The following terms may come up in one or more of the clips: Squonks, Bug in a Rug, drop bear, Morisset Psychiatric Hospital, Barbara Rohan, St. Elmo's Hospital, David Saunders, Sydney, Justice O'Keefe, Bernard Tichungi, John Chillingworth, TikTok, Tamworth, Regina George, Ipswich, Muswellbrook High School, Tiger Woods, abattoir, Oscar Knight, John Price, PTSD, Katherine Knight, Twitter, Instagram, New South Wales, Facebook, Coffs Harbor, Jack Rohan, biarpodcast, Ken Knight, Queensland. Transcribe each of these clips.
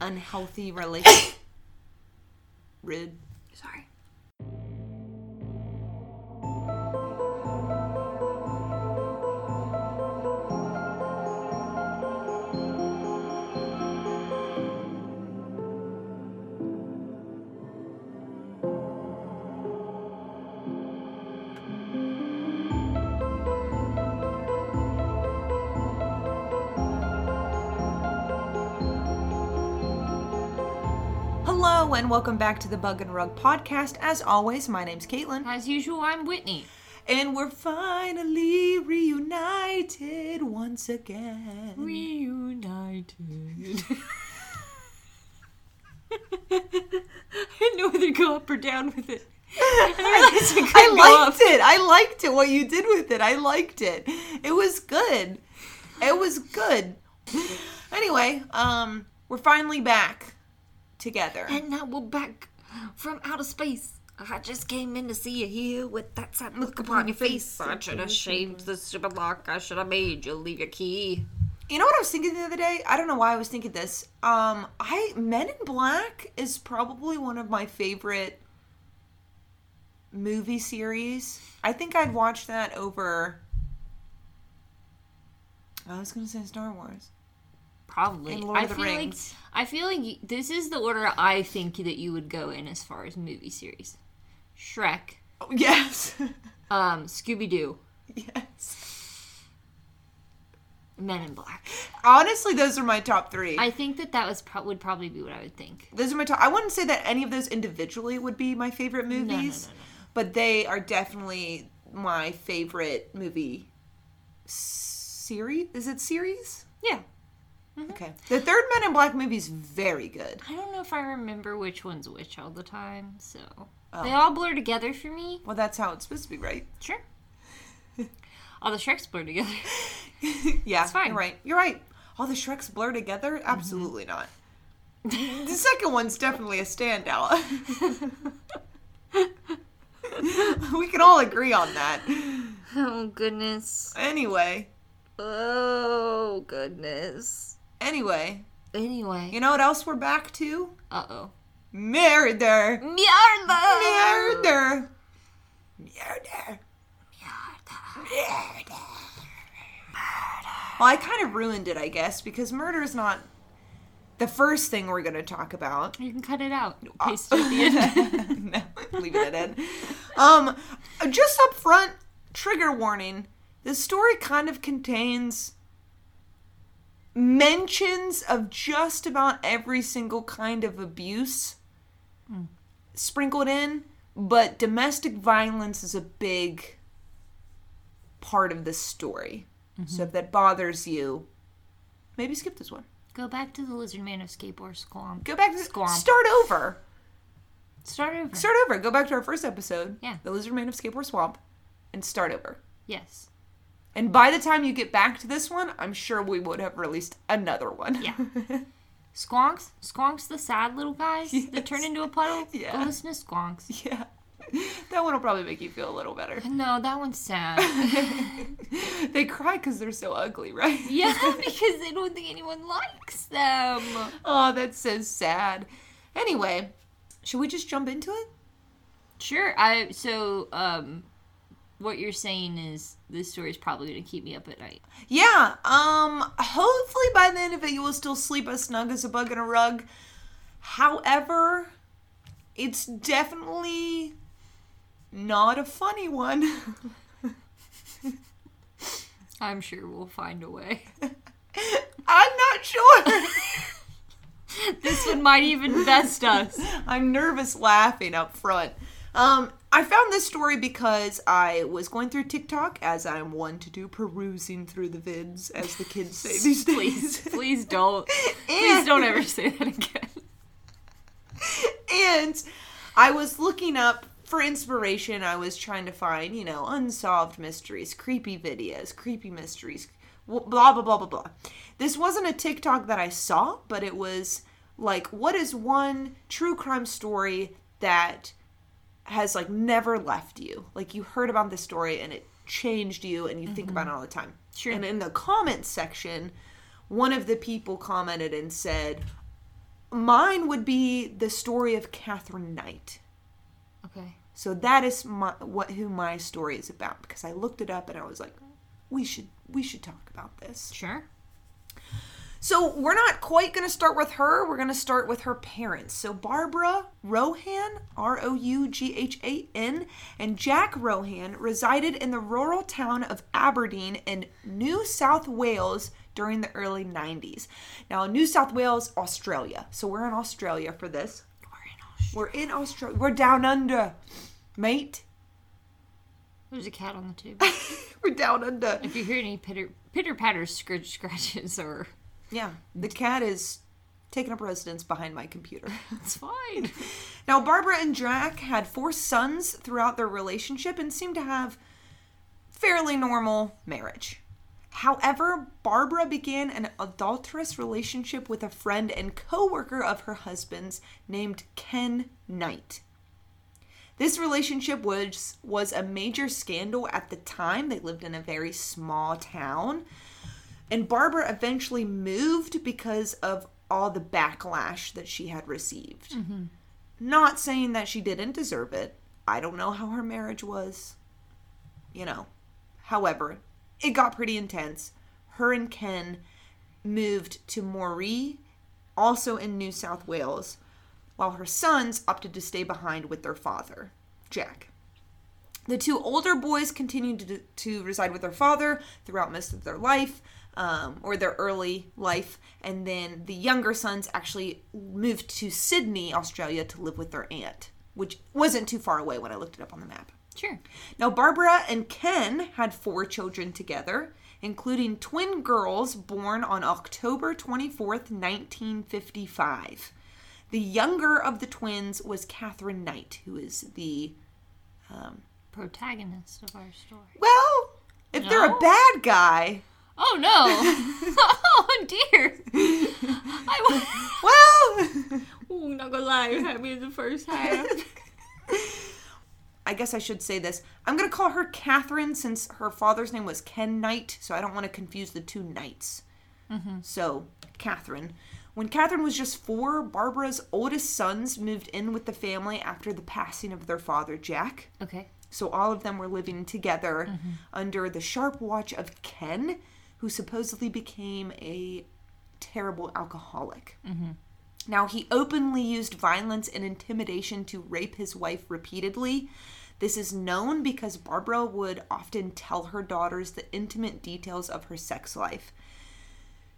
unhealthy relationship. Rude. Sorry. Hello and welcome back to the Bug in a Rug podcast. As always, my name's Caitlin. As usual, I'm Whitney. And we're finally reunited once again. Reunited. I didn't know whether to go up or down with it. I liked it. I liked it, what you did with it. I liked it. It was good. It was good. Anyway, we're finally back. Together. And now we're back from outer space. I just came in to see you here with that sad look upon your face. I should have shaved the stupid lock. I should have made you leave your key. You know what I was thinking the other day? I don't know why I was thinking this. Men in Black is probably one of my favorite movie series. I think I'd watch that over... I was going to say Star Wars. Probably. And Lord of the Rings. I feel like this is the order I think that you would go in as far as movie series. Shrek. Oh, yes. Scooby-Doo. Yes. Men in Black. Honestly, those are my top three. I think that would probably be what I would think. Those are my top... I wouldn't say that any of those individually would be my favorite movies. No. But they are definitely my favorite movie series. Is it series? Yeah. Mm-hmm. Okay. The third Men in Black movie is very good. I don't know if I remember which one's which all the time, so... Oh. They all blur together for me. Well, that's how it's supposed to be, right? Sure. All the Shreks blur together. Yeah, it's fine. You're right. All the Shreks blur together? Absolutely not. The second one's definitely a standout. We can all agree on that. Oh, goodness. Anyway. You know what else we're back to? Uh-oh. Murder. Well, I kind of ruined it, I guess, because murder is not the first thing we're going to talk about. You can cut it out. Paste it at the end. No, leave it at the end. Just up front, trigger warning. This story kind of contains mentions of just about every single kind of abuse sprinkled in, but domestic violence is a big part of this story. Mm-hmm. So if that bothers you, maybe skip this one. Go back to the Lizard Man of Skateboard Squamp. Go back to Squamp. Start over. Go back to our first episode. Yeah. The Lizard Man of Skateboard Swamp. And start over. Yes. And by the time you get back to this one, I'm sure we would have released another one. Yeah. Squonks, the sad little guys that turn into a puddle. Yeah. Go listen to Squonks. Yeah. That one will probably make you feel a little better. No, that one's sad. They cry because they're so ugly, right? Yeah, because they don't think anyone likes them. Oh, that's so sad. Anyway, should we just jump into it? Sure. What you're saying is this story is probably going to keep me up at night. Yeah. Hopefully by the end of it, you will still sleep as snug as a bug in a rug. However, it's definitely not a funny one. I'm sure we'll find a way. I'm not sure. This one might even best us. I'm nervous laughing up front. I found this story because I was going through TikTok, as I'm one to do, perusing through the vids, as the kids say these days. Please don't. Please don't ever say that again. And I was looking up for inspiration. I was trying to find, unsolved mysteries, creepy videos, creepy mysteries, blah, blah, blah, blah, blah. This wasn't a TikTok that I saw, but it was like, what is one true crime story that... has never left you. You heard about this story and it changed you and you think about it all the time. Sure. And in the comments section, one of the people commented and said, Mine would be the story of Katherine Knight. Okay. So that is who my story is about, because I looked it up and I was like, we should talk about this. Sure. So we're not quite going to start with her. We're going to start with her parents. So Barbara Rohan, Roughan, and Jack Rohan resided in the rural town of Aberdeen in New South Wales during the early 90s. Now, New South Wales, Australia. So we're in Australia for this. We're in Australia. We're down under, mate. There's a cat on the tube. We're down under. If you hear any pitter-patter scratches or... Yeah, the cat is taking up residence behind my computer. It's fine. Now, Barbara and Jack had 4 sons throughout their relationship and seemed to have fairly normal marriage. However, Barbara began an adulterous relationship with a friend and co-worker of her husband's named Ken Knight. This relationship was a major scandal at the time. They lived in a very small town. And Barbara eventually moved because of all the backlash that she had received. Mm-hmm. Not saying that she didn't deserve it. I don't know how her marriage was. You know. However, it got pretty intense. Her and Ken moved to Moree, also in New South Wales, while her sons opted to stay behind with their father, Jack. The 2 older boys continued to reside with their father throughout most of their life. Or their early life, and then the younger sons actually moved to Sydney, Australia, to live with their aunt, which wasn't too far away when I looked it up on the map. Sure. Now, Barbara and Ken had 4 children together, including twin girls born on October 24th, 1955. The younger of the twins was Katherine Knight, who is the... protagonist of our story. Well, if they're a bad guy... Oh, no. Oh, dear. Well, I'm not going to lie. You had me in the first half. I guess I should say this. I'm going to call her Katherine since her father's name was Ken Knight, so I don't want to confuse the 2 Knights. Mm-hmm. So, Katherine. When Katherine was just 4, Barbara's oldest sons moved in with the family after the passing of their father, Jack. Okay. So all of them were living together mm-hmm. under the sharp watch of Ken, who supposedly became a terrible alcoholic. Mm-hmm. Now, he openly used violence and intimidation to rape his wife repeatedly. This is known because Barbara would often tell her daughters the intimate details of her sex life.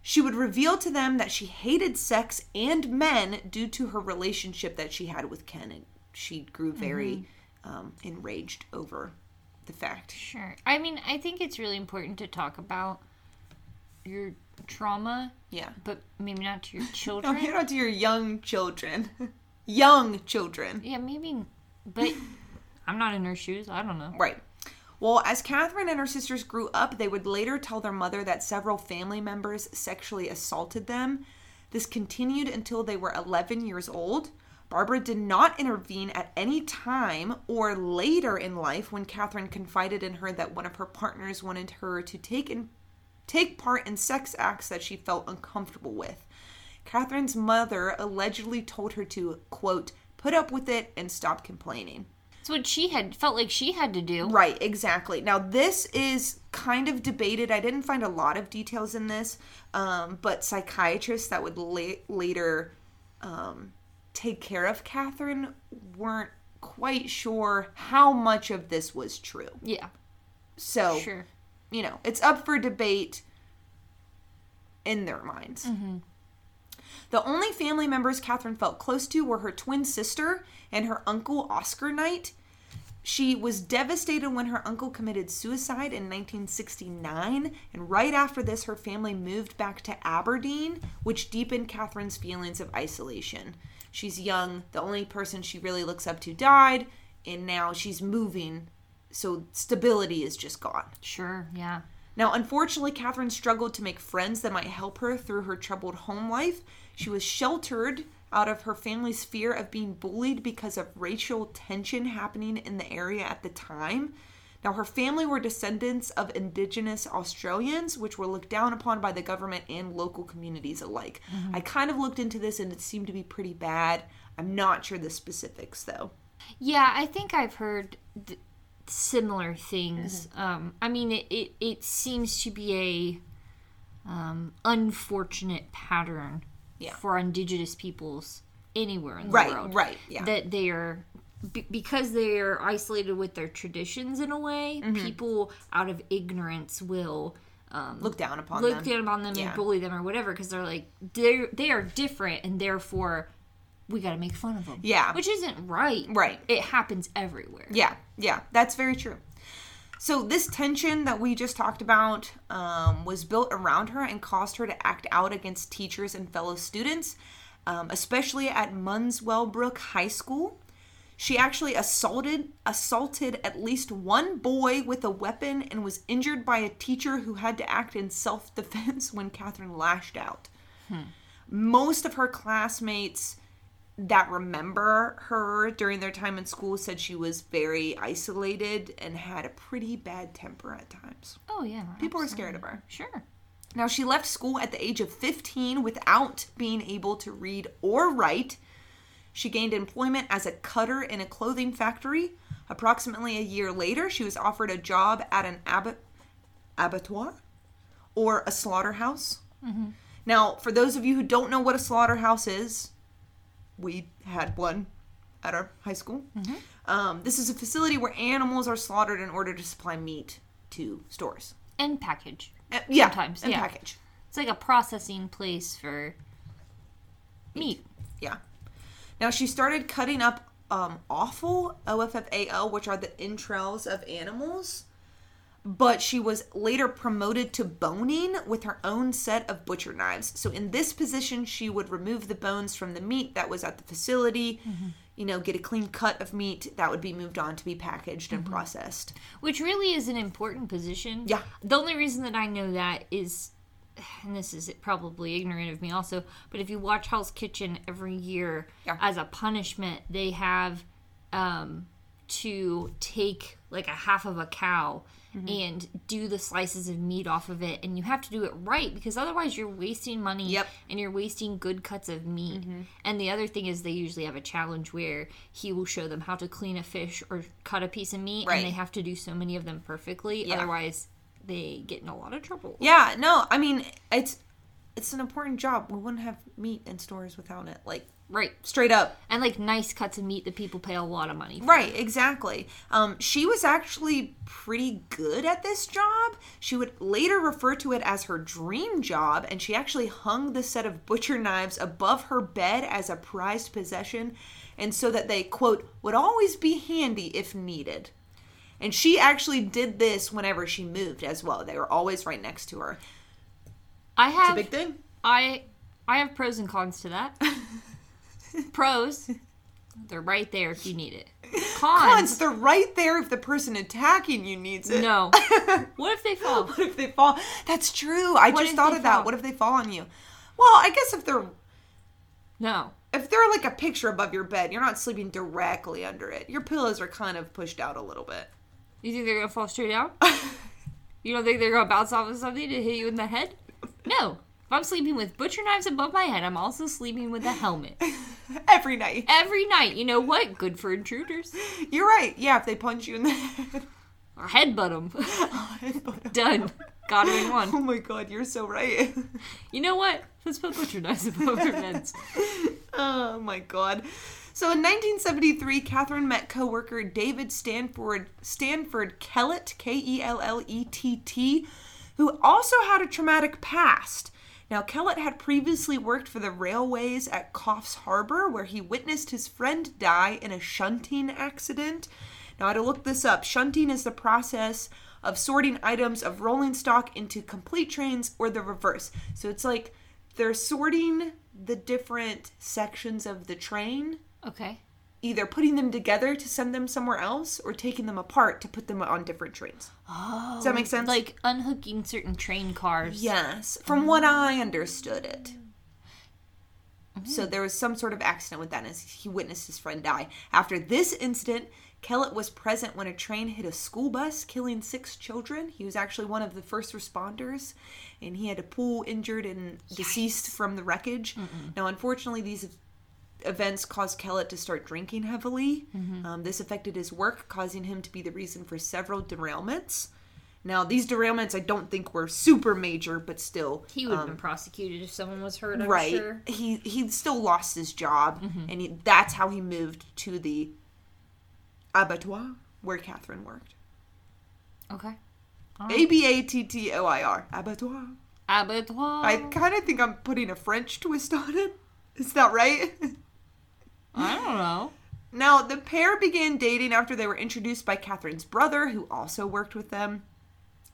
She would reveal to them that she hated sex and men due to her relationship that she had with Ken. And she grew very... Mm-hmm. Enraged over the fact. Sure. I mean, I think it's really important to talk about your trauma. Yeah. But maybe not to your children. No, not to your young children. Young children. Yeah, maybe. But I'm not in her shoes. I don't know. Right. Well, as Katherine and her sisters grew up, they would later tell their mother that several family members sexually assaulted them. This continued until they were 11 years old. Barbara did not intervene at any time or later in life when Katherine confided in her that one of her partners wanted her to take part in sex acts that she felt uncomfortable with. Katherine's mother allegedly told her to, quote, put up with it and stop complaining. That's what she had felt like she had to do. Right, exactly. Now, this is kind of debated. I didn't find a lot of details in this, but psychiatrists that would later... take care of Katherine weren't quite sure how much of this was true. Yeah. So, sure. You know, it's up for debate in their minds. Mm-hmm. The only family members Katherine felt close to were her twin sister and her uncle, Oscar Knight. She was devastated when her uncle committed suicide in 1969, and right after this, her family moved back to Aberdeen, which deepened Katherine's feelings of isolation. She's young. The only person she really looks up to died, and now she's moving, so stability is just gone. Sure, yeah. Now, unfortunately, Katherine struggled to make friends that might help her through her troubled home life. She was sheltered out of her family's fear of being bullied because of racial tension happening in the area at the time. Now, her family were descendants of Indigenous Australians, which were looked down upon by the government and local communities alike. Mm-hmm. I kind of looked into this, and it seemed to be pretty bad. I'm not sure the specifics, though. Yeah, I think I've heard similar things. Mm-hmm. I mean, it seems to be a unfortunate pattern for Indigenous peoples anywhere in the world. Right, yeah. That they are... because they are isolated with their traditions in a way, mm-hmm. people out of ignorance will look down upon them and bully them or whatever, because they're like, they are different and therefore we got to make fun of them. Yeah. Which isn't right. Right. It happens everywhere. Yeah. Yeah. That's very true. So this tension that we just talked about was built around her and caused her to act out against teachers and fellow students, especially at Muswellbrook High School. She actually assaulted at least one boy with a weapon and was injured by a teacher who had to act in self-defense when Katherine lashed out. Hmm. Most of her classmates that remember her during their time in school said she was very isolated and had a pretty bad temper at times. Oh, yeah. People were scared of her. Sure. Now, she left school at the age of 15 without being able to read or write. She gained employment as a cutter in a clothing factory. Approximately a year later, she was offered a job at an abattoir or a slaughterhouse. Mm-hmm. Now, for those of you who don't know what a slaughterhouse is, we had one at our high school. Mm-hmm. This is a facility where animals are slaughtered in order to supply meat to stores. And package. Sometimes. And package. It's like a processing place for meat. Yeah. Now, she started cutting up offal, O-F-F-A-L, which are the entrails of animals, but she was later promoted to boning with her own set of butcher knives. So in this position, she would remove the bones from the meat that was at the facility, mm-hmm. you know, get a clean cut of meat that would be moved on to be packaged and mm-hmm. processed. Which really is an important position. Yeah. The only reason that I know that is, and this is probably ignorant of me also, but if you watch Hell's Kitchen every year, as a punishment, they have to take like a half of a cow mm-hmm. and do the slices of meat off of it. And you have to do it right because otherwise you're wasting money and you're wasting good cuts of meat. Mm-hmm. And the other thing is they usually have a challenge where he will show them how to clean a fish or cut a piece of meat. Right. And they have to do so many of them perfectly. Yeah. Otherwise... they get in a lot of trouble. Yeah, no, I mean, it's an important job. We wouldn't have meat in stores without it. Like, right. Straight up. And, like, nice cuts of meat that people pay a lot of money for. Right, exactly. She was actually pretty good at this job. She would later refer to it as her dream job, and she actually hung the set of butcher knives above her bed as a prized possession, and so that they, quote, would always be handy if needed. And she actually did this whenever she moved as well. They were always right next to her. It's a big thing. I have pros and cons to that. Pros, they're right there if you need it. Cons, they're right there if the person attacking you needs it. No. What if they fall? What if they fall? That's true. I just thought of that. What if they fall on you? Well, I guess if they're... No. If they're like a picture above your bed, you're not sleeping directly under it. Your pillows are kind of pushed out a little bit. You think they're going to fall straight out? You don't think they're going to bounce off of something to hit you in the head? No. If I'm sleeping with butcher knives above my head, I'm also sleeping with a helmet. Every night. Every night. You know what? Good for intruders. You're right. Yeah, if they punch you in the head. Or headbutt them. Oh, headbutt them. Done. Got her in one. Oh my god, you're so right. You know what? Let's put butcher knives above our beds. Oh my god. So in 1973, Katherine met co-worker David Stanford Kellett, K-E-L-L-E-T-T, who also had a traumatic past. Now, Kellett had previously worked for the railways at Coffs Harbor, where he witnessed his friend die in a shunting accident. Now, I had to look this up. Shunting is the process of sorting items of rolling stock into complete trains or the reverse. So it's like they're sorting the different sections of the train. Okay. Either putting them together to send them somewhere else or taking them apart to put them on different trains. Oh. Does that make sense? Like unhooking certain train cars. Yes. From what I understood it. Mm-hmm. So there was some sort of accident with that, and he witnessed his friend die. After this incident, Kellett was present when a train hit a school bus, killing 6 children. He was actually one of the first responders, and he had a pool injured and deceased from the wreckage. Mm-mm. Now, unfortunately, these events caused Kellett to start drinking heavily. Mm-hmm. This affected his work, causing him to be the reason for several derailments. Now, these derailments I don't think were super major, but still... He would have been prosecuted if someone was hurt, I'm sure. Right. He still lost his job, mm-hmm. and that's how he moved to the abattoir where Katherine worked. Okay. Right. A-B-A-T-T-O-I-R. Abattoir. Abattoir. I kind of think I'm putting a French twist on it. Is that right? I don't know. Now, the pair began dating after they were introduced by Katherine's brother, who also worked with them.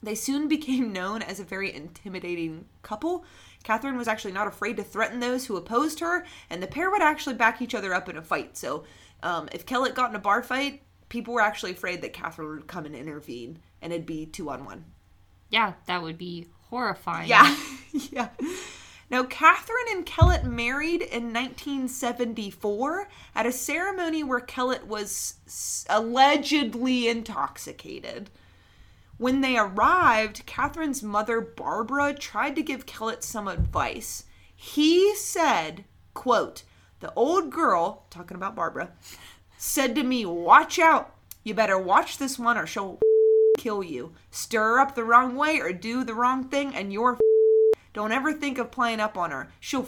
They soon became known as a very intimidating couple. Katherine was actually not afraid to threaten those who opposed her, and the pair would actually back each other up in a fight. So, if Kellett got in a bar fight, people were actually afraid that Katherine would come and intervene, and it'd be 2-on-1. Yeah, that would be horrifying. Yeah, yeah. Now, Katherine and Kellett married in 1974 at a ceremony where Kellett was allegedly intoxicated. When they arrived, Katherine's mother, Barbara, tried to give Kellett some advice. He said, quote, "The old girl," talking about Barbara, "said to me, 'Watch out. You better watch this one or she'll kill you. Stir up the wrong way or do the wrong thing and you're don't ever think of playing up on her. She'll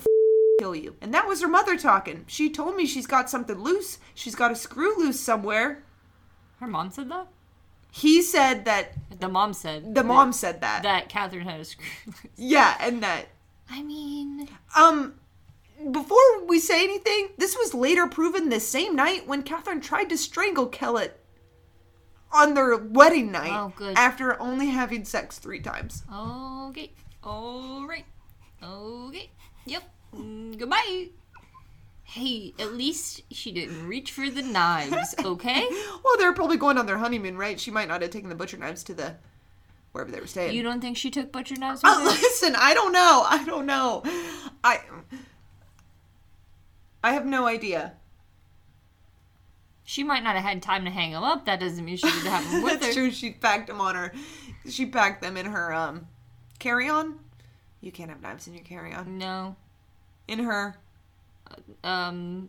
kill you.'" And that was her mother talking. "She told me she's got something loose. She's got a screw loose somewhere." Her mom said that? He said that... The mom said that. That Katherine had a screw loose. Yeah, and that... I mean... Before we say anything, this was later proven the same night when Katherine tried to strangle Kellett on their wedding night. Oh, good. After only having sex 3 times. Okay. All right. Okay. Yep. Goodbye. Hey, at least she didn't reach for the knives, okay? Well, they were probably going on their honeymoon, right? She might not have taken the butcher knives to the... wherever they were staying. You don't think she took butcher knives with her? Listen, I don't know. I have no idea. She might not have had time to hang them up. That doesn't mean she didn't have them with her. That's true. She packed them on her... She packed them in her, carry-on? You can't have knives in your carry-on. No. In her...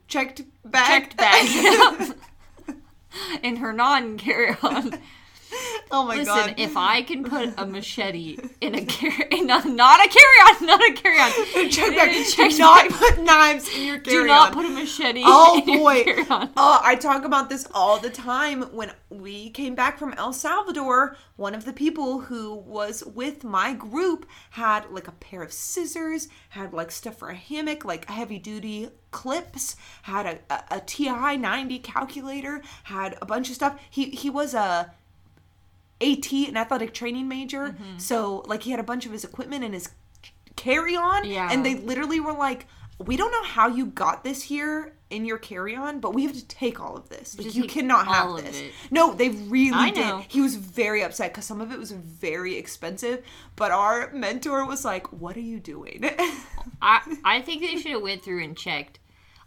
Checked bag. In her non-carry-on. Oh my god. Listen, if I can put a machete in a carry-on, not a carry-on. Put knives in your carry-on. Do not put a machete in your carry-on. Oh, I talk about this all the time. When we came back from El Salvador, one of the people who was with my group had like a pair of scissors, had like stuff for a hammock, like heavy duty clips, had a TI 90 calculator, had a bunch of stuff. He was a AT, an athletic training major, mm-hmm. So like he had a bunch of his equipment in his carry-on, yeah. And they literally were like, "We don't know how you got this here in your carry-on, but we have to take all of this. Like, you cannot have this." No, they really did. He was very upset because some of it was very expensive, but our mentor was like, "What are you doing?" I think they should have went through and checked.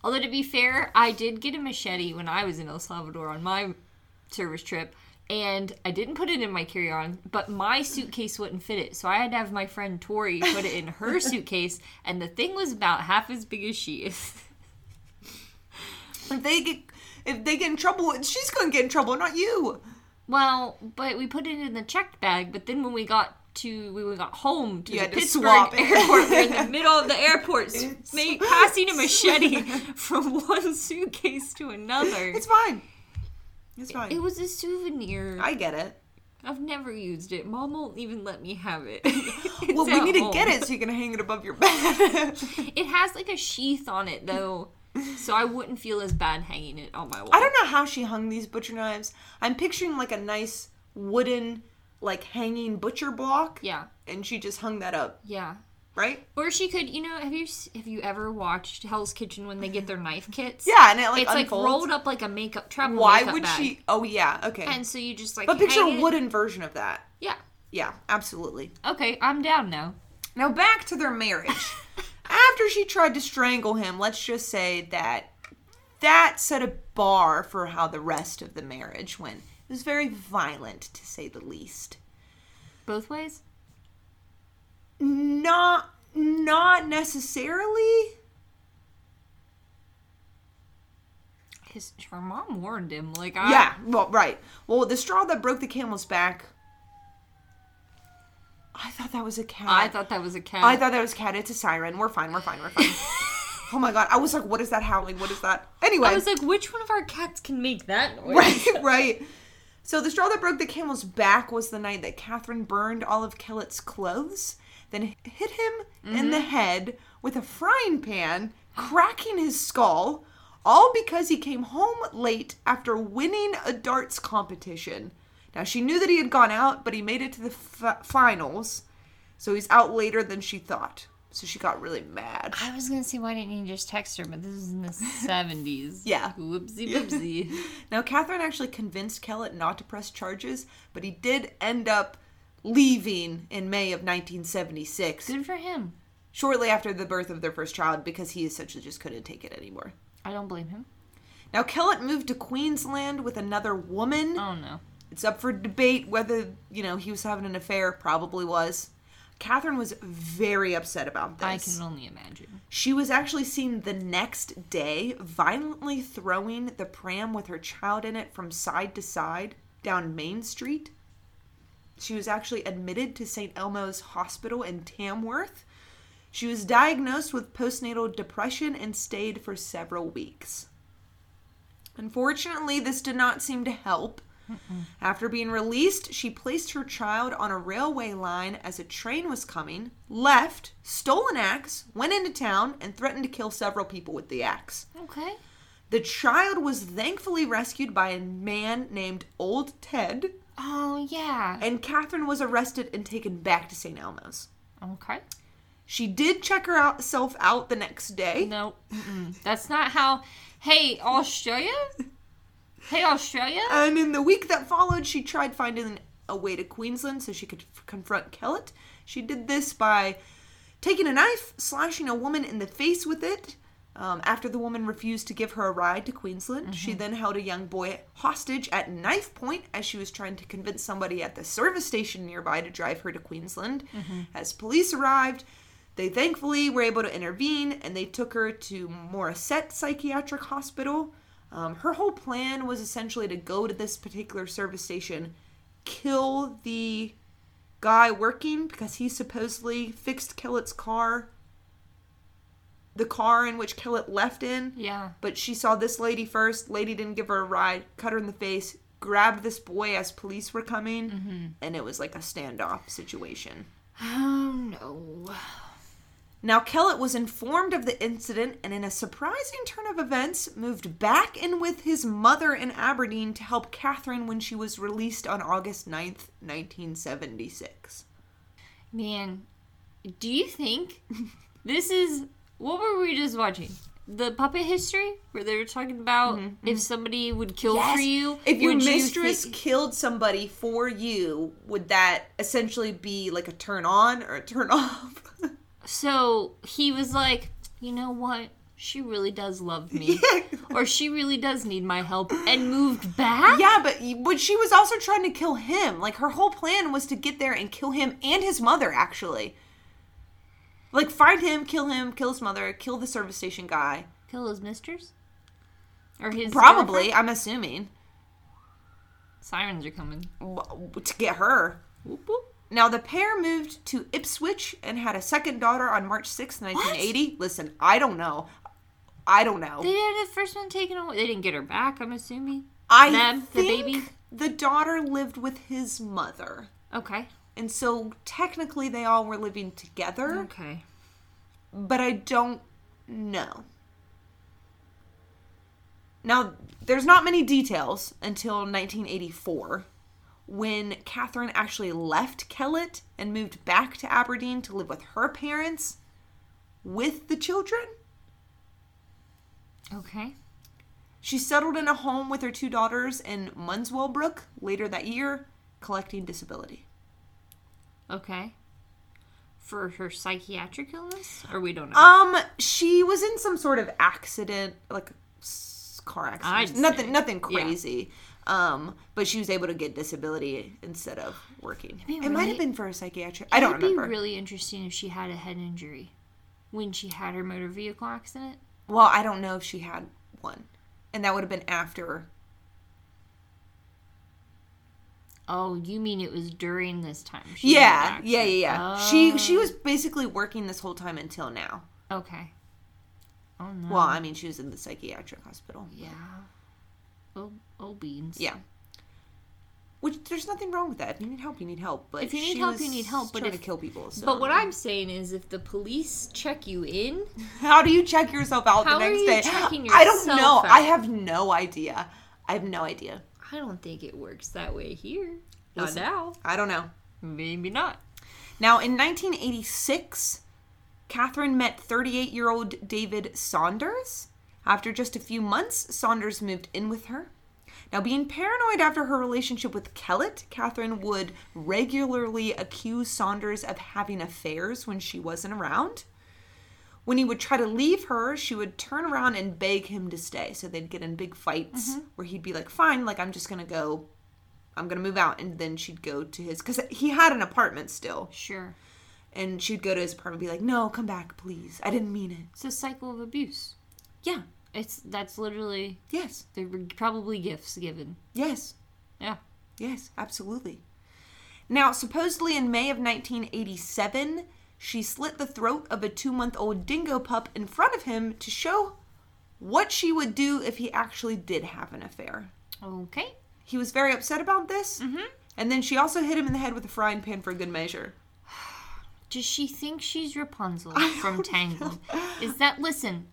Although, to be fair, I did get a machete when I was in El Salvador on my service trip. And I didn't put it in my carry-on, but my suitcase wouldn't fit it. So I had to have my friend Tori put it in her suitcase, and the thing was about half as big as she is. If they get in trouble, she's going to get in trouble, not you. Well, but we put it in the checked bag, but then when we got home to the Pittsburgh airport, we're in the middle of the airport passing a machete from one suitcase to another. It's fine. It's fine. It was a souvenir. I get it. I've never used it. Mom won't even let me have it. Well, we need to get it so you can hang it above your bed. It has like a sheath on it, though, so I wouldn't feel as bad hanging it on my wall. I don't know how she hung these butcher knives. I'm picturing like a nice wooden, like hanging butcher block. Yeah. And she just hung that up. Yeah. Right? Or she could, you know, have you ever watched Hell's Kitchen when they get their knife kits? Yeah, and it like unfolds. It's like rolled up like a makeup travel Why makeup would bag. She? Oh yeah, okay. And so you just like. But picture a wooden version of that. Yeah. Yeah, absolutely. Okay, I'm down now. Now back to their marriage. after she tried to strangle him, let's just say that that set a bar for how the rest of the marriage went. It was very violent, to say the least. Both ways? Not necessarily. Her mom warned him. Yeah, well, right. Well, the straw that broke the camel's back. I thought that was a cat. It's a siren. We're fine. Oh my God. I was like, what is that howling? What is that? Anyway. I was like, which one of our cats can make that noise? Right. So the straw that broke the camel's back was the night that Katherine burned all of Kellett's clothes, then hit him in the head with a frying pan, cracking his skull, all because he came home late after winning a darts competition. Now, she knew that he had gone out, but he made it to the finals, so he's out later than she thought. So she got really mad. I was going to say, why didn't you just text her? But this was in the 70s. Yeah. Whoopsie-boopsie. Now, Katherine actually convinced Kellett not to press charges, but he did end up leaving in May of 1976. Good for him. Shortly after the birth of their first child, because he essentially just couldn't take it anymore. I don't blame him. Now, Kellett moved to Queensland with another woman. Oh, no. It's up for debate whether, he was having an affair. Probably was. Katherine was very upset about this. I can only imagine. She was actually seen the next day violently throwing the pram with her child in it from side to side down Main Street. She was actually admitted to St. Elmo's Hospital in Tamworth. She was diagnosed with postnatal depression and stayed for several weeks. Unfortunately, this did not seem to help. After being released, she placed her child on a railway line as a train was coming, left, stole an axe, went into town, and threatened to kill several people with the axe. Okay. The child was thankfully rescued by a man named Old Ted. Oh, yeah. And Katherine was arrested and taken back to St. Elmo's. Okay. She did check herself out the next day. No. Mm-mm. That's not how... Hey, Australia? And in the week that followed, she tried finding a way to Queensland so she could confront Kellett. She did this by taking a knife, slashing a woman in the face with it. After the woman refused to give her a ride to Queensland, she then held a young boy hostage at knife point as she was trying to convince somebody at the service station nearby to drive her to Queensland. As police arrived, they thankfully were able to intervene, and they took her to Morisset Psychiatric Hospital. Her whole plan was essentially to go to this particular service station, kill the guy working because he supposedly fixed Kellett's car, the car in which Kellett left in. Yeah. But she saw this lady first. Lady didn't give her a ride, cut her in the face, grabbed this boy as police were coming, and it was like a standoff situation. Oh, no. Now, Kellett was informed of the incident and, in a surprising turn of events, moved back in with his mother in Aberdeen to help Katherine when she was released on August 9th, 1976. Man, do you think this is... What were we just watching? The Puppet History? Where they were talking about if somebody would kill for you? If your mistress killed somebody for you, would that essentially be like a turn on or a turn off? So he was like, you know what? She really does love me. Yeah. Or she really does need my help. And moved back? Yeah, but she was also trying to kill him. Like, her whole plan was to get there and kill him and his mother, actually. Like, find him, kill his mother, kill the service station guy. Kill his mistress? Or his Probably, girlfriend? I'm assuming. Sirens are coming. To get her. Whoop, whoop. Now, the pair moved to Ipswich and had a second daughter on March 6th, 1980. What? Listen, I don't know. They had the first one taken away. They didn't get her back, I'm assuming. I think the baby. The daughter lived with his mother. Okay. And so, technically, they all were living together. Okay. But I don't know. Now, there's not many details until 1984. When Katherine actually left Kellett and moved back to Aberdeen to live with her parents with the children. Okay. She settled in a home with her two daughters in Muswellbrook later that year, collecting disability. Okay. for her psychiatric illness? Or we don't know? She was in some sort of accident, like car accident. Nothing crazy. Yeah. But she was able to get disability instead of working. It might have been for a psychiatric. I don't remember. It'd be really interesting if she had a head injury when she had her motor vehicle accident. Well, I don't know if she had one. And that would have been after. Oh, you mean it was during this time? Yeah. Oh. She was basically working this whole time until now. Okay. Oh, no. Well, I mean, she was in the psychiatric hospital. Yeah. Oh, beans. Yeah. Which, there's nothing wrong with that. If you need help, you need help. But if you need help, you need help. But trying to kill people. So. But what I'm saying is, if the police check you in, how do you check yourself out the next day? I don't know. Out? I have no idea. I don't think it works that way here. Listen, not now. I don't know. Maybe not. Now, in 1986, Katherine met 38-year-old David Saunders. After just a few months, Saunders moved in with her. Now, being paranoid after her relationship with Kellett, Katherine would regularly accuse Saunders of having affairs when she wasn't around. When he would try to leave her, she would turn around and beg him to stay. So they'd get in big fights where he'd be like, fine, like, I'm just going to go. I'm going to move out. And then she'd go to his, because he had an apartment still. Sure. And she'd go to his apartment and be like, no, come back, please. I didn't mean it. It's a cycle of abuse. Yeah. That's literally... Yes. There were probably gifts given. Yes. Yeah. Yes, absolutely. Now, supposedly in May of 1987, she slit the throat of a 2-month-old dingo pup in front of him to show what she would do if he actually did have an affair. Okay. He was very upset about this. Mm-hmm. And then she also hit him in the head with a frying pan for good measure. Does she think she's Rapunzel from Tangled? Is that... Listen...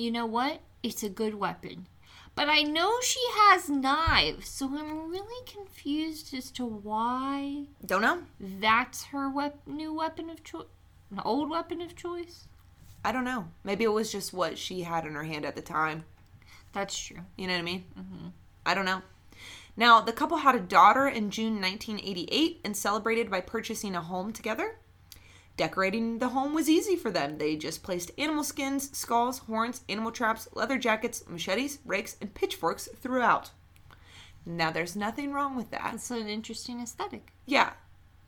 You know what? It's a good weapon. But I know she has knives, so I'm really confused as to why... Don't know. That's her new weapon of choice? An old weapon of choice? I don't know. Maybe it was just what she had in her hand at the time. That's true. You know what I mean? Mm-hmm. I don't know. Now, the couple had a daughter in June 1988 and celebrated by purchasing a home together. Decorating the home was easy for them. They just placed animal skins, skulls, horns, animal traps, leather jackets, machetes, rakes, and pitchforks throughout. Now, there's nothing wrong with that. It's an interesting aesthetic. Yeah.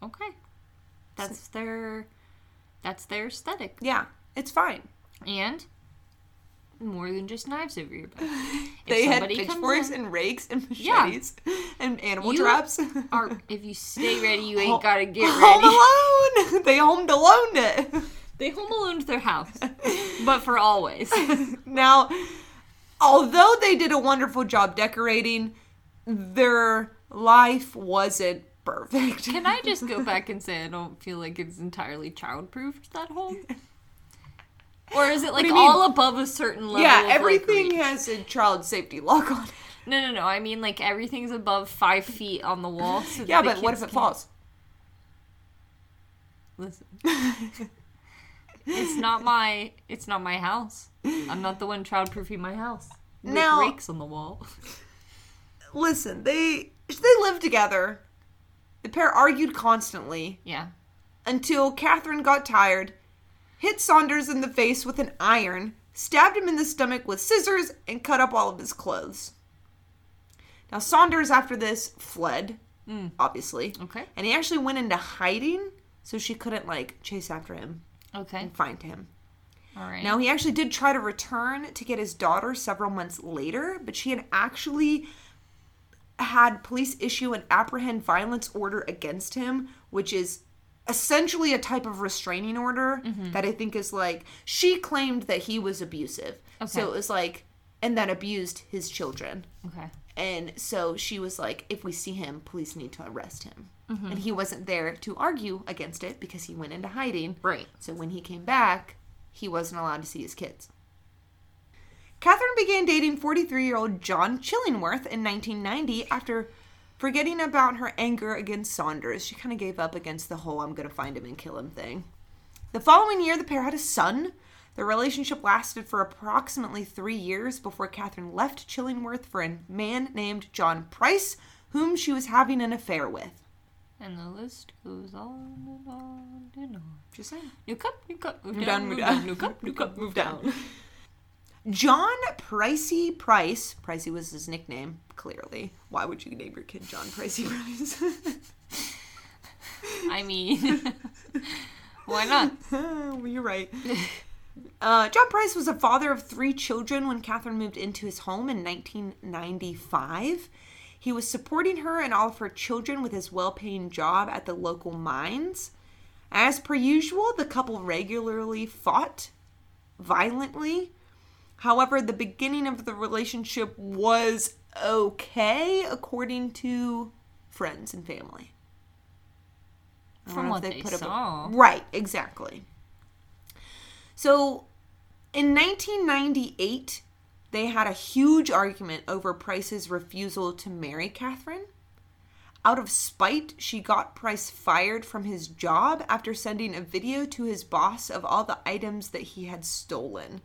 Okay. That's their aesthetic. Yeah. It's fine. And more than just knives over your back. They had pitchforks and rakes and machetes and animal traps. If you stay ready, you ain't got to get ready. Home Alone! They home alone it. They home alone their house. But for always. Now, although they did a wonderful job decorating, their life wasn't perfect. Can I just go back and say I don't feel like it's entirely childproof, that home? Or is it like all above a certain level? Yeah, everything has a child safety lock on it. No. I mean, like, everything's above 5 feet on the wall. So yeah, but what if it falls? Listen, it's not my house. I'm not the one childproofing my house. There's rakes on the wall. Listen, they lived together. The pair argued constantly. Yeah. Until Katherine got tired. Hit Saunders in the face with an iron, stabbed him in the stomach with scissors, and cut up all of his clothes. Now, Saunders, after this, fled, obviously. Okay. And he actually went into hiding, so she couldn't, like, chase after him. Okay. And find him. All right. Now, he actually did try to return to get his daughter several months later, but she had actually had police issue an apprehend violence order against him, which is... essentially a type of restraining order that I think is like, she claimed that he was abusive. Okay. So it was like, and that abused his children. Okay. And so she was like, if we see him, police need to arrest him. Mm-hmm. And he wasn't there to argue against it because he went into hiding. Right. So when he came back, he wasn't allowed to see his kids. Katherine began dating 43-year-old John Chillingworth in 1990 after... forgetting about her anger against Saunders, she kind of gave up against the whole I'm going to find him and kill him thing. The following year, the pair had a son. Their relationship lasted for approximately 3 years before Katherine left Chillingworth for a man named John Price, whom she was having an affair with. And the list goes on and on and on. Just saying. New cup, move down, move down. New cup, move down. John Price. Pricey was his nickname, clearly. Why would you name your kid John Pricey Price? I mean, why not? Well, you're right. John Price was a father of 3 children when Katherine moved into his home in 1995. He was supporting her and all of her children with his well-paying job at the local mines. As per usual, the couple regularly fought violently. However, the beginning of the relationship was okay, according to friends and family. From what they saw. Right, exactly. So, in 1998, they had a huge argument over Price's refusal to marry Katherine. Out of spite, she got Price fired from his job after sending a video to his boss of all the items that he had stolen.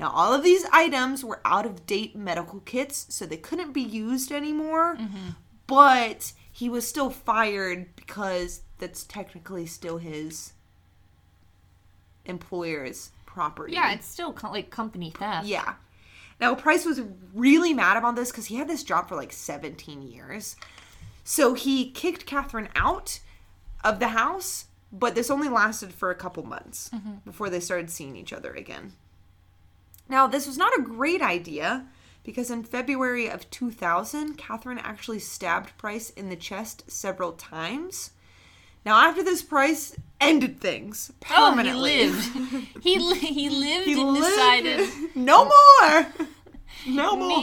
Now, all of these items were out-of-date medical kits, so they couldn't be used anymore. Mm-hmm. But he was still fired because that's technically still his employer's property. Yeah, it's still like company theft. Yeah. Now, Price was really mad about this because he had this job for like 17 years. So he kicked Katherine out of the house, but this only lasted for a couple months mm-hmm. before they started seeing each other again. Now, this was not a great idea because in February of 2000, Katherine actually stabbed Price in the chest several times. Now, after this, Price ended things permanently. Oh, he lived. He lived and decided. No more.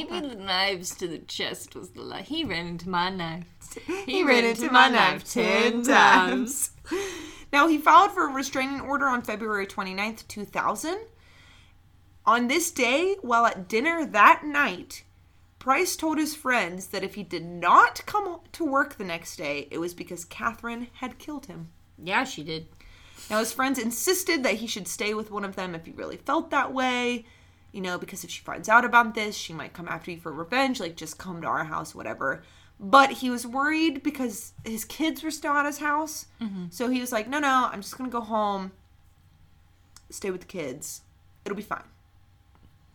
Maybe the knives to the chest was the lie. He ran into my knife. He ran into my knife ten times. Now, he filed for a restraining order on February 29th, 2000. On this day, while at dinner that night, Price told his friends that if he did not come to work the next day, it was because Katherine had killed him. Yeah, she did. Now, his friends insisted that he should stay with one of them if he really felt that way, you know, because if she finds out about this, she might come after you for revenge, like, just come to our house, whatever. But he was worried because his kids were still at his house, mm-hmm. so he was like, no, I'm just going to go home, stay with the kids. It'll be fine.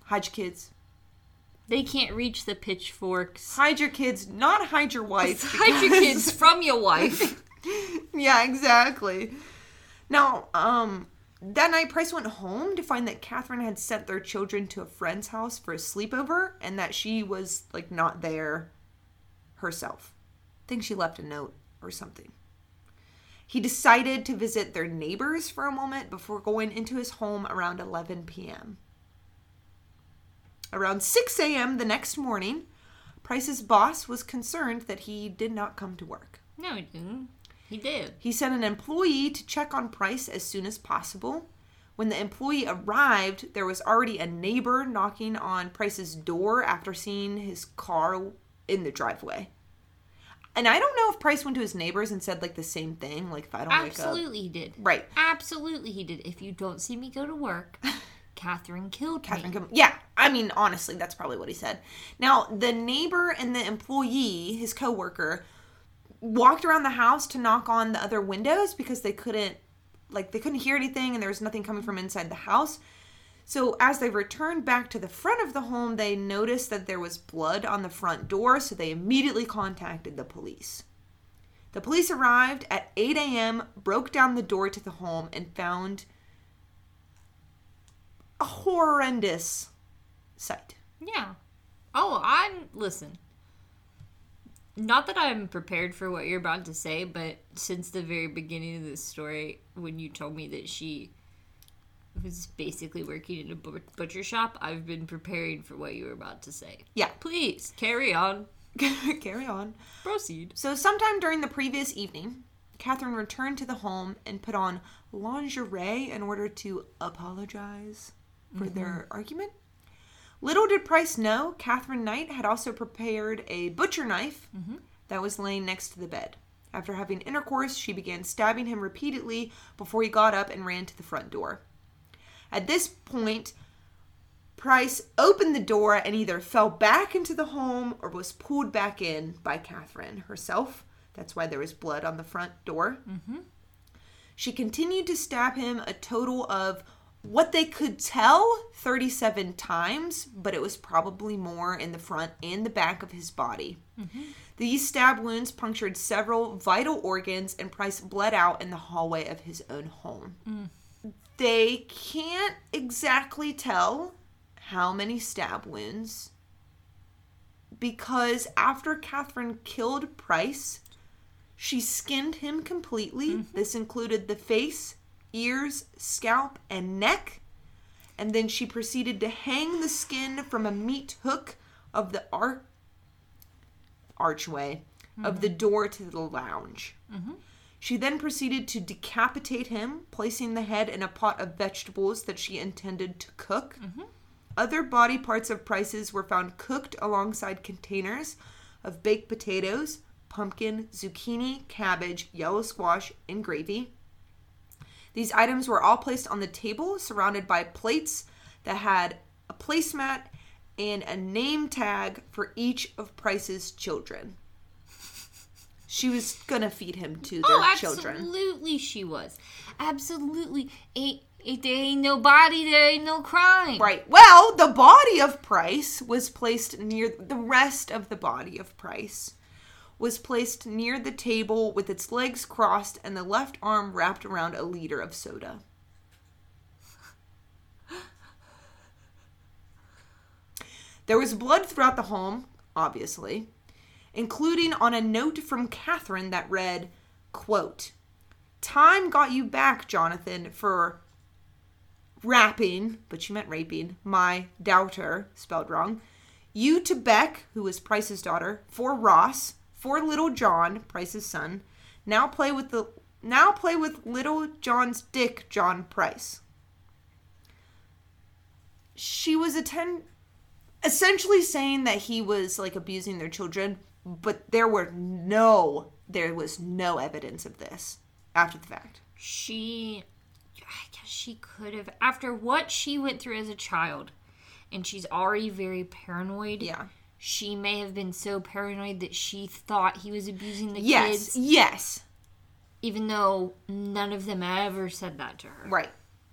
Hide your kids. They can't reach the pitchforks. Hide your kids, not hide your wife. Hide your kids from your wife. Yeah, exactly. Now, that night Price went home to find that Katherine had sent their children to a friend's house for a sleepover and that she was, like, not there herself. I think she left a note or something. He decided to visit their neighbors for a moment before going into his home around 11 p.m. Around 6 a.m. the next morning, Price's boss was concerned that he did not come to work. No, he didn't. He did. He sent an employee to check on Price as soon as possible. When the employee arrived, there was already a neighbor knocking on Price's door after seeing his car in the driveway. And I don't know if Price went to his neighbors and said, like, the same thing, like, if I don't Absolutely wake up. He did. Right. Absolutely he did. If you don't see me go to work... Katherine killed me. Yeah, I mean, honestly, that's probably what he said. Now, the neighbor and the employee, his coworker, walked around the house to knock on the other windows because they couldn't hear anything and there was nothing coming from inside the house. So as they returned back to the front of the home, they noticed that there was blood on the front door, so they immediately contacted the police. The police arrived at 8 a.m., broke down the door to the home, and found a horrendous sight. Yeah. Oh, listen, not that I'm prepared for what you're about to say, but since the very beginning of this story, when you told me that she was basically working in a butcher shop, I've been preparing for what you were about to say. Yeah. Please, carry on. Carry on. Proceed. So sometime during the previous evening, Katherine returned to the home and put on lingerie in order to apologize for mm-hmm. their argument. Little did Price know, Katherine Knight had also prepared a butcher knife mm-hmm. that was laying next to the bed. After having intercourse, she began stabbing him repeatedly before he got up and ran to the front door. At this point, Price opened the door and either fell back into the home or was pulled back in by Katherine herself. That's why there was blood on the front door. Mm-hmm. She continued to stab him a total of, what they could tell, 37 times, but it was probably more in the front and the back of his body. Mm-hmm. These stab wounds punctured several vital organs, and Price bled out in the hallway of his own home. Mm. They can't exactly tell how many stab wounds, because after Katherine killed Price, she skinned him completely. Mm-hmm. This included the face, ears, scalp, and neck. And then she proceeded to hang the skin from a meat hook of the archway mm-hmm. of the door to the lounge. Mm-hmm. She then proceeded to decapitate him, placing the head in a pot of vegetables that she intended to cook. Mm-hmm. Other body parts of Price's were found cooked alongside containers of baked potatoes, pumpkin, zucchini, cabbage, yellow squash, and gravy. These items were all placed on the table, surrounded by plates that had a placemat and a name tag for each of Price's children. She was going to feed him to their children. Oh, absolutely she was. Absolutely. There ain't no body, there ain't no crime. Right. Well, the body of Price was placed near... The rest of the body of Price was placed near the table with its legs crossed and the left arm wrapped around a liter of soda. There was blood throughout the home, obviously, including on a note from Katherine that read, quote, "Time got you back, Jonathan, for rapping," but she meant raping, "my doubter," spelled wrong, "you to Beck," who was Price's daughter, "for Ross, for little John," Price's son. Now play with little John's dick, John Price. She was essentially saying that he was like abusing their children, but there was no evidence of this after the fact. I guess she could have, after what she went through as a child, and she's already very paranoid. Yeah. She may have been so paranoid that she thought he was abusing the kids. Yes. Even though none of them ever said that to her.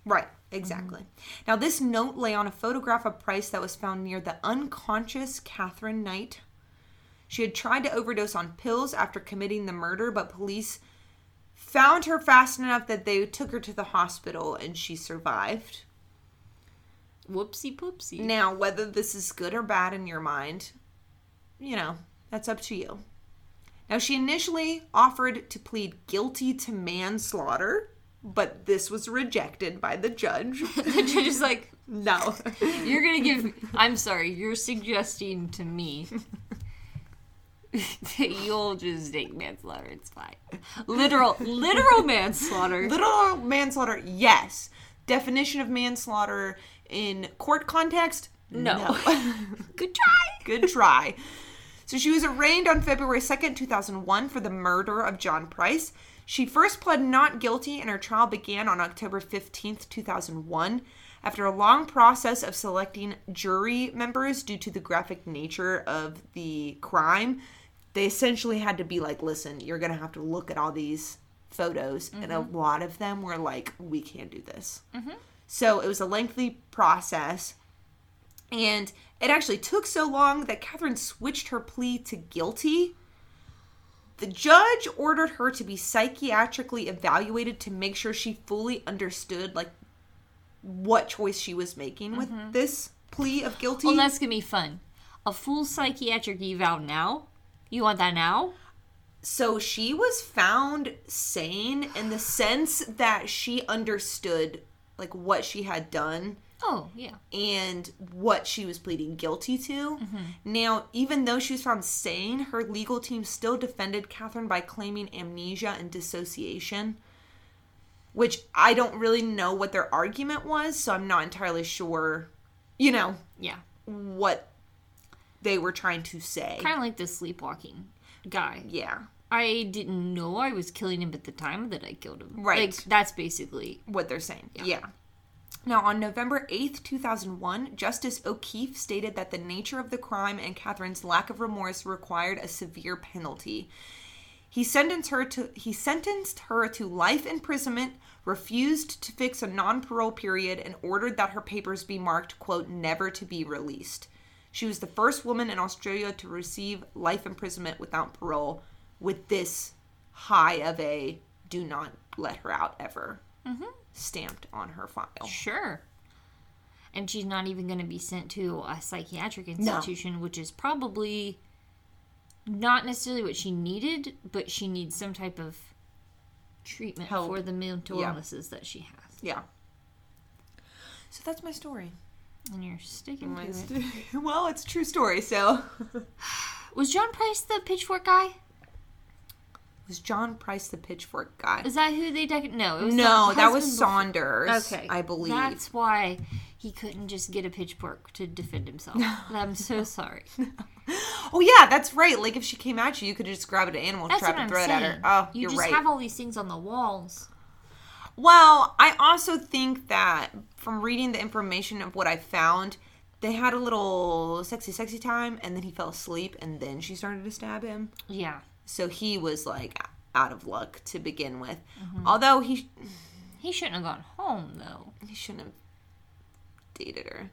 Right. Exactly. Mm-hmm. Now, this note lay on a photograph of Price that was found near the unconscious Katherine Knight. She had tried to overdose on pills after committing the murder, but police found her fast enough that they took her to the hospital, and she survived. Whoopsie poopsie. Now, whether this is good or bad in your mind, that's up to you. Now, she initially offered to plead guilty to manslaughter, but this was rejected by the judge. The judge is like, no. You're suggesting to me that you'll just take manslaughter. It's fine. Literal manslaughter. Literal manslaughter, yes. Definition of manslaughter in court context? No. Good try. So she was arraigned on February 2nd, 2001 for the murder of John Price. She first pled not guilty, and her trial began on October 15th, 2001, after a long process of selecting jury members due to the graphic nature of the crime. They essentially had to be like, listen, you're going to have to look at all these photos, mm-hmm. and a lot of them were like, we can't do this. Mm-hmm. So it was a lengthy process, and it actually took so long that Katherine switched her plea to guilty. The judge ordered her to be psychiatrically evaluated to make sure she fully understood, like, what choice she was making with mm-hmm. this plea of guilty. Well, that's going to be fun. A full psychiatric eval now? You want that now? So she was found sane in the sense that she understood, like, what she had done. Oh, yeah. And what she was pleading guilty to. Mm-hmm. Now, even though she was found sane, her legal team still defended Katherine by claiming amnesia and dissociation, which I don't really know what their argument was, so I'm not entirely sure, what they were trying to say. Kind of like the sleepwalking guy. Yeah. I didn't know I was killing him at the time that I killed him. Right. Like, that's basically what they're saying. Yeah. Now, on November 8th, 2001, Justice O'Keefe stated that the nature of the crime and Katherine's lack of remorse required a severe penalty. He sentenced her to life imprisonment, refused to fix a non-parole period, and ordered that her papers be marked, quote, never to be released. She was the first woman in Australia to receive life imprisonment without parole with this high of a do not let her out ever stamped on her file. Sure. And she's not even going to be sent to a psychiatric institution, which is probably not necessarily what she needed, but she needs some type of treatment for the mental illnesses that she has. Yeah. So that's my story. And you're sticking to it. Well, it's a true story, so. Was John Price the pitchfork guy? Was John Price the pitchfork guy? Is that who they... No, that was Saunders, okay. I believe. That's why he couldn't just get a pitchfork to defend himself. I'm so sorry. Oh, yeah, that's right. Like, if she came at you, you could just grab an animal trap and throw it at her. Oh, you're right. You just have all these things on the walls. Well, I also think that from reading the information of what I found, they had a little sexy time, and then he fell asleep, and then she started to stab him. Yeah. So he was, like, out of luck to begin with. Mm-hmm. Although he shouldn't have gone home, though. He shouldn't have dated her.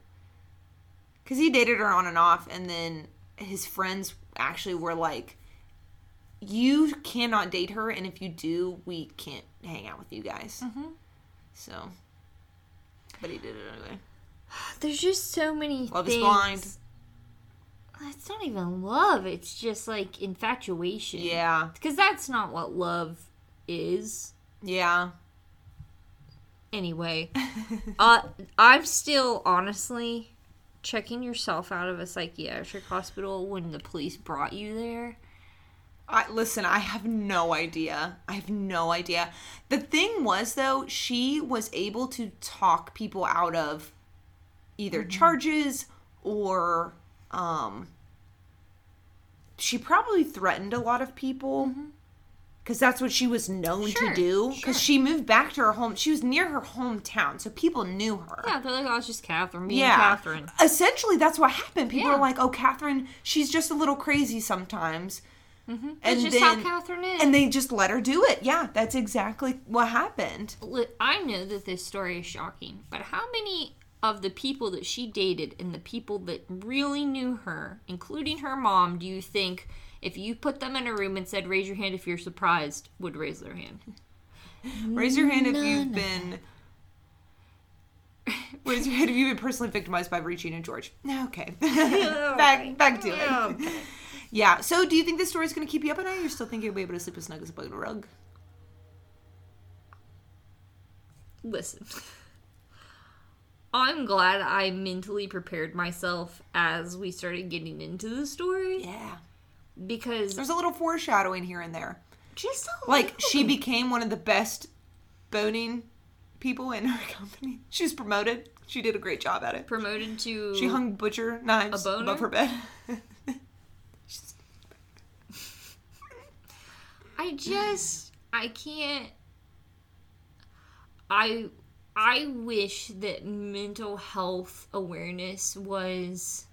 Because he dated her on and off, and then his friends actually were like, you cannot date her, and if you do, we can't hang out with you guys. Mm-hmm. So, but he did it anyway. There's just so many things. Love is blind. It's not even love. It's just, like, infatuation. Yeah. Because that's not what love is. Yeah. Anyway, I'm still, honestly, checking yourself out of a psychiatric hospital when the police brought you there. Listen, I have no idea. The thing was, though, she was able to talk people out of either charges or... she probably threatened a lot of people because that's what she was known to do. Because she moved back to her home. She was near her hometown, so people knew her. Yeah, they're like, oh, it's just Katherine. Katherine. Essentially, that's what happened. People are like, oh, Katherine, she's just a little crazy sometimes. Mm-hmm. And it's just how Katherine is. And they just let her do it. Yeah, that's exactly what happened. I know that this story is shocking, but how many... of the people that she dated and the people that really knew her, including her mom, do you think if you put them in a room and said, raise your hand if you're surprised, would raise their hand? Raise your hand if you've been... Raise your hand if you've been personally victimized by Regina George. Okay. Back to it. Okay. Yeah. So do you think this story's going to keep you up at night? You're still thinking you'll be able to sleep as snug as a bug in a rug? Listen... I'm glad I mentally prepared myself as we started getting into the story. Yeah. Because... there's a little foreshadowing here and there. Just a little. Like, she became one of the best boning people in her company. She was promoted. She did a great job at it. Promoted to... she hung butcher knives above her bed. I can't... I wish that mental health awareness was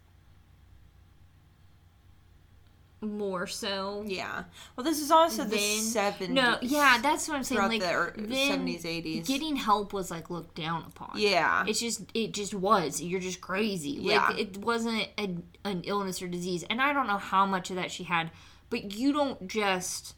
more so. Yeah. Well, this is also the 70s. No, yeah, that's what I'm saying. Like, the 70s, 80s. Getting help was, like, looked down upon. Yeah. It just was. You're just crazy. Yeah. Like, it wasn't an illness or disease. And I don't know how much of that she had, but you don't just...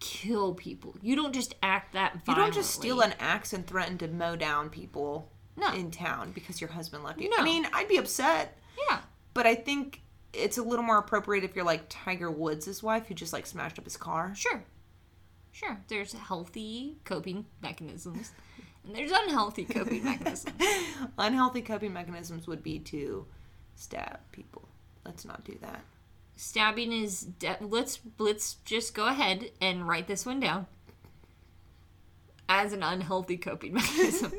kill people. You don't just act that violently. You don't just steal an axe and threaten to mow down people in town because your husband left you. No. I mean, I'd be upset. Yeah. But I think it's a little more appropriate if you're like Tiger Woods' wife who just like smashed up his car. Sure. There's healthy coping mechanisms and there's unhealthy coping mechanisms. Unhealthy coping mechanisms would be to stab people. Let's not do that. Stabbing is... let's just go ahead and write this one down as an unhealthy coping mechanism.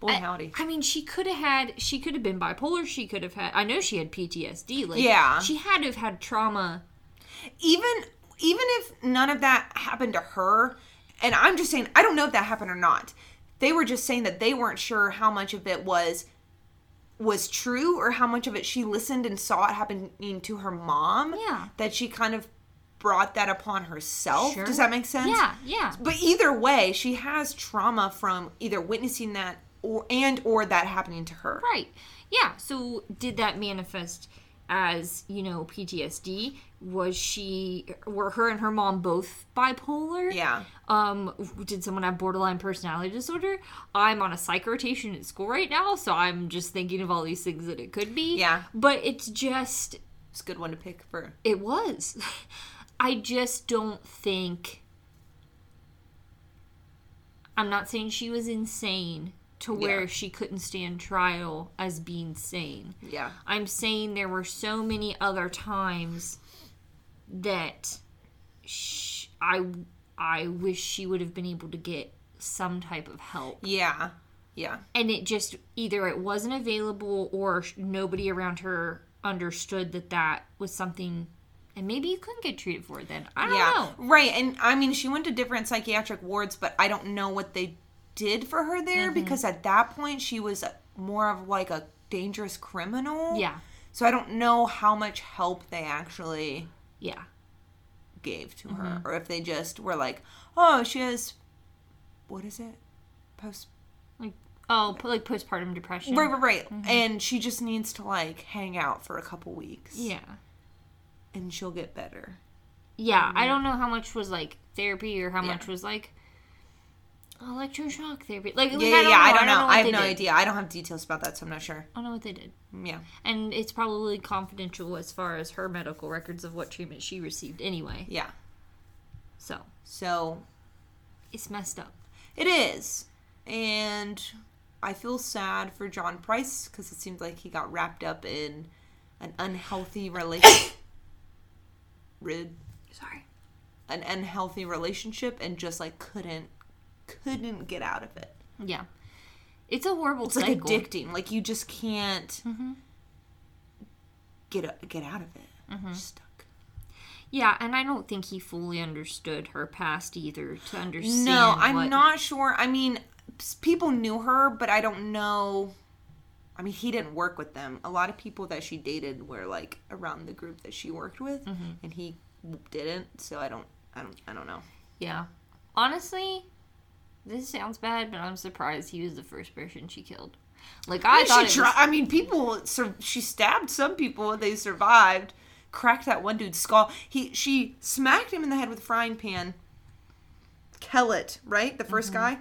Boy, howdy. I mean, she could have been bipolar. She could have had... I know she had PTSD. Like, yeah. She had to have had trauma. Even if none of that happened to her, and I'm just saying, I don't know if that happened or not. They were just saying that they weren't sure how much of it was true or how much of it she listened and saw it happening to her mom. Yeah. That she kind of brought that upon herself. Sure. Does that make sense? Yeah, yeah. But either way, she has trauma from either witnessing that or that happening to her. Right. Yeah. So did that manifest as, you know, PTSD? Were her and her mom both bipolar? Yeah. Did someone have borderline personality disorder? I'm on a psych rotation at school right now, so I'm just thinking of all these things that it could be. Yeah. But it's a good one to pick for. It was. I just don't think. I'm not saying she was insane to where she couldn't stand trial as being sane. Yeah. I'm saying there were so many other times that I wish she would have been able to get some type of help. Yeah. Yeah. And it just, either it wasn't available or nobody around her understood that was something. And maybe you couldn't get treated for it then. I don't know. Right. And, I mean, she went to different psychiatric wards, but I don't know what they did for her there, mm-hmm. because at that point she was more of like a dangerous criminal. Yeah. So I don't know how much help they actually gave to mm-hmm. her, or if they just were like, oh, she has, what is it? Postpartum depression. Right. Mm-hmm. And she just needs to like hang out for a couple weeks. Yeah. And she'll get better. Yeah. Mm-hmm. I don't know how much was like therapy or how much was like electroshock therapy. Like, I don't know. I have no idea. I don't have details about that, so I'm not sure. I don't know what they did. Yeah. And it's probably confidential as far as her medical records of what treatment she received anyway. Yeah. So. It's messed up. It is. And I feel sad for John Price because it seems like he got wrapped up in an unhealthy relationship. Sorry. An unhealthy relationship and just like couldn't get out of it. Yeah. It's a horrible cycle. It's like addicting. Like you just can't mm-hmm. get out of it. Mm-hmm. Stuck. Yeah, and I don't think he fully understood her past either to understand. No, I'm not sure. I mean, people knew her, but I don't know. I mean, he didn't work with them. A lot of people that she dated were like around the group that she worked with, mm-hmm. and he didn't. So I don't know. Yeah. Honestly, this sounds bad, but I'm surprised he was the first person she killed. Like, she stabbed some people, they survived, cracked that one dude's skull. She smacked him in the head with a frying pan. Kellett, right? The first mm-hmm. guy.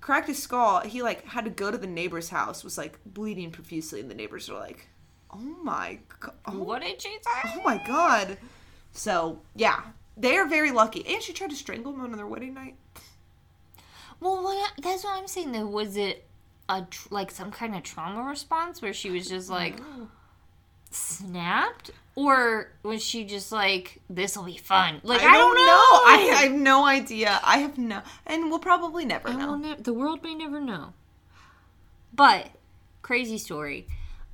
Cracked his skull. He, like, had to go to the neighbor's house, was, like, bleeding profusely, and the neighbors were like, oh my God. Oh, what did she say? Oh my God. So, yeah. They are very lucky. And she tried to strangle him on their wedding night. Well, that's what I'm saying, though. Was it, some kind of trauma response where she was just, like, snapped? Or was she just, like, this will be fun? Like, I don't know. I have no idea. And we'll probably never know. The world may never know. But, crazy story.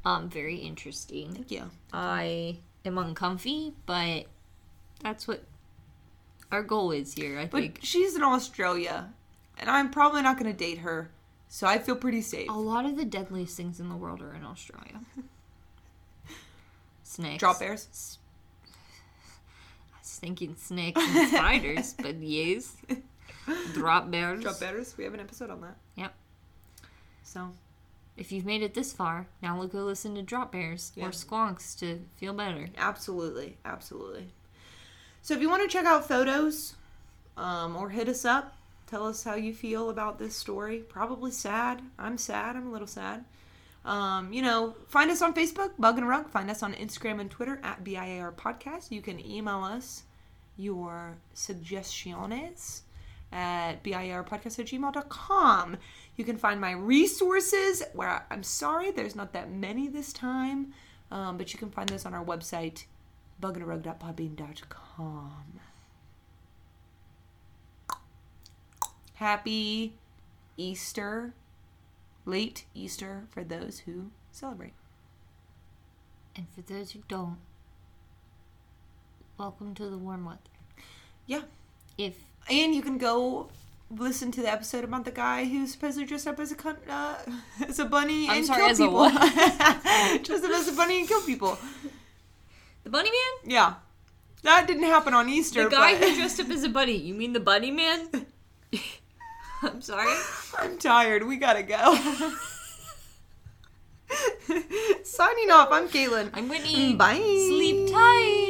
Very interesting. Thank you. I am uncomfy, but that's what our goal is here, I think. But she's in Australia. And I'm probably not going to date her, so I feel pretty safe. A lot of the deadliest things in the world are in Australia. Snakes. Drop bears? I was thinking snakes and spiders, but yes. Drop bears. Drop bears. We have an episode on that. Yep. So, if you've made it this far, now we'll go listen to drop bears or squonks to feel better. Absolutely. Absolutely. So, if you want to check out photos or hit us up, tell us how you feel about this story. Probably sad. I'm sad. I'm a little sad. Find us on Facebook, Bug in a Rug. Find us on Instagram and Twitter @biarpodcast. You can email us your suggestions at biarpodcast@gmail.com. You can find my resources, where I'm sorry there's not that many this time, but you can find those on our website, buginarug.podbean.com. Happy Easter, late Easter for those who celebrate. And for those who don't, welcome to the warm weather. Yeah. And you can go listen to the episode about the guy who's supposedly dressed up as a bunny and killed people. Dressed up as a bunny and killed people. The bunny man? Yeah. That didn't happen on Easter. The guy who dressed up as a bunny. You mean the bunny man? I'm sorry. I'm tired. We gotta go. Signing off, I'm Caitlin. I'm Whitney. Bye. Sleep tight.